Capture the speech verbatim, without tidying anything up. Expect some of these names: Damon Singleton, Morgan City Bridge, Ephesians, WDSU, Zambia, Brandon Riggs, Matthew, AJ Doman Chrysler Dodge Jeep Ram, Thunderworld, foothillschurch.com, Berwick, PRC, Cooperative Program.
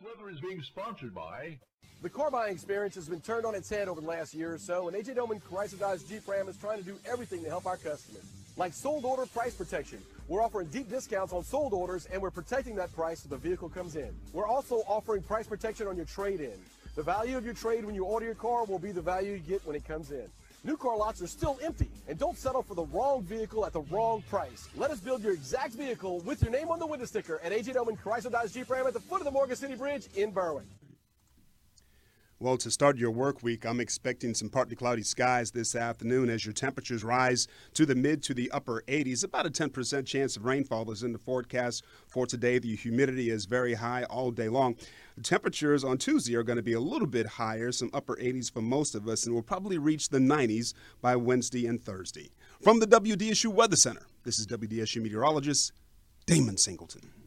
This weather is being sponsored by... The car buying experience has been turned on its head over the last year or so, and A J Doman Chrysler Dodge Jeep Ram is trying to do everything to help our customers. Like sold order price protection. We're offering deep discounts on sold orders, and we're protecting that price if the vehicle comes in. We're also offering price protection on your trade-in. The value of your trade when you order your car will be the value you get when it comes in. New car lots are still empty, and don't settle for the wrong vehicle at the wrong price. Let us build your exact vehicle with your name on the window sticker at A J Doman Chrysler Dodge Jeep Ram at the foot of the Morgan City Bridge in Berwick. Well, to start your work week, I'm expecting some partly cloudy skies this afternoon as your temperatures rise to the mid to the upper eighties. About a ten percent chance of rainfall is in the forecast for today. The humidity is very high all day long. The temperatures on Tuesday are going to be a little bit higher, some upper eighties for most of us, and we'll probably reach the nineties by Wednesday and Thursday. From the W D S U Weather Center, this is W D S U meteorologist Damon Singleton.